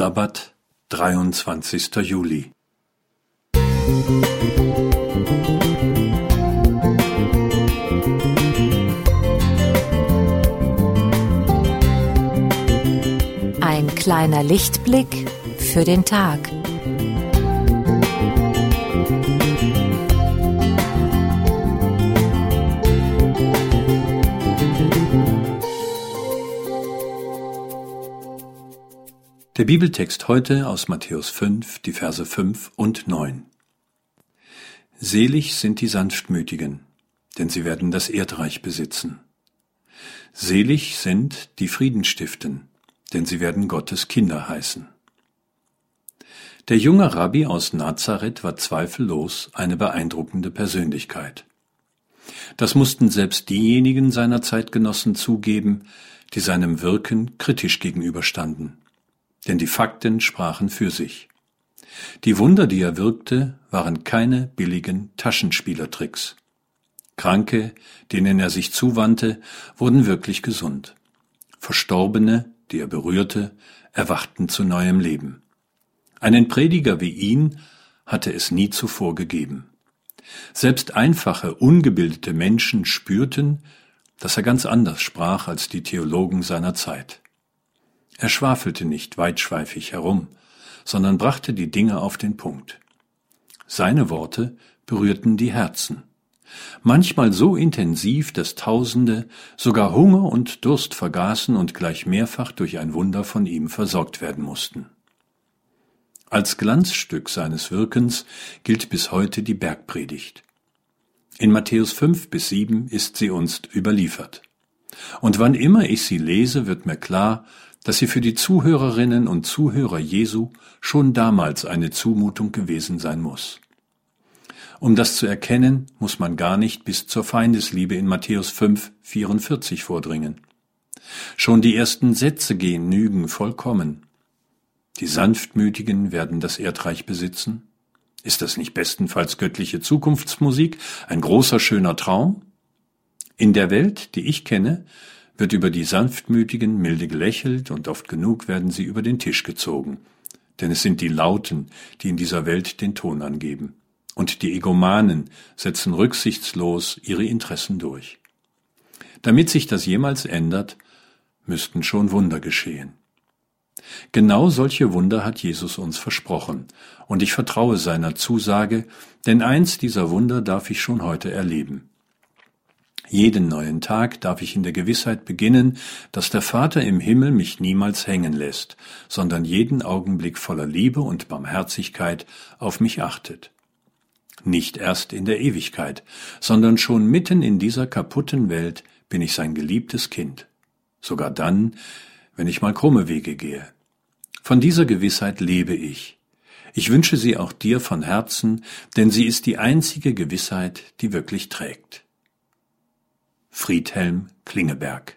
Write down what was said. Sabbat, 23. Juli. Ein kleiner Lichtblick für den Tag. Der Bibeltext heute aus Matthäus 5, die Verse 5 und 9. Selig sind die Sanftmütigen, denn sie werden das Erdreich besitzen. Selig sind die Frieden stiften, denn sie werden Gottes Kinder heißen. Der junge Rabbi aus Nazareth war zweifellos eine beeindruckende Persönlichkeit. Das mussten selbst diejenigen seiner Zeitgenossen zugeben, die seinem Wirken kritisch gegenüberstanden. Denn die Fakten sprachen für sich. Die Wunder, die er wirkte, waren keine billigen Taschenspielertricks. Kranke, denen er sich zuwandte, wurden wirklich gesund. Verstorbene, die er berührte, erwachten zu neuem Leben. Einen Prediger wie ihn hatte es nie zuvor gegeben. Selbst einfache, ungebildete Menschen spürten, dass er ganz anders sprach als die Theologen seiner Zeit. Er schwafelte nicht weitschweifig herum, sondern brachte die Dinge auf den Punkt. Seine Worte berührten die Herzen, manchmal so intensiv, dass Tausende sogar Hunger und Durst vergaßen und gleich mehrfach durch ein Wunder von ihm versorgt werden mussten. Als Glanzstück seines Wirkens gilt bis heute die Bergpredigt. In Matthäus 5 bis 7 ist sie uns überliefert. Und wann immer ich sie lese, wird mir klar, dass sie für die Zuhörerinnen und Zuhörer Jesu schon damals eine Zumutung gewesen sein muss. Um das zu erkennen, muss man gar nicht bis zur Feindesliebe in Matthäus 5, 44 vordringen. Schon die ersten Sätze genügen vollkommen. Die Sanftmütigen werden das Erdreich besitzen. Ist das nicht bestenfalls göttliche Zukunftsmusik, ein großer, schöner Traum? In der Welt, die ich kenne, wird über die Sanftmütigen milde gelächelt und oft genug werden sie über den Tisch gezogen. Denn es sind die Lauten, die in dieser Welt den Ton angeben. Und die Egomanen setzen rücksichtslos ihre Interessen durch. Damit sich das jemals ändert, müssten schon Wunder geschehen. Genau solche Wunder hat Jesus uns versprochen. Und ich vertraue seiner Zusage, denn eins dieser Wunder darf ich schon heute erleben. Jeden neuen Tag darf ich in der Gewissheit beginnen, dass der Vater im Himmel mich niemals hängen lässt, sondern jeden Augenblick voller Liebe und Barmherzigkeit auf mich achtet. Nicht erst in der Ewigkeit, sondern schon mitten in dieser kaputten Welt bin ich sein geliebtes Kind. Sogar dann, wenn ich mal krumme Wege gehe. Von dieser Gewissheit lebe ich. Ich wünsche sie auch dir von Herzen, denn sie ist die einzige Gewissheit, die wirklich trägt. Friedhelm Klingeberg.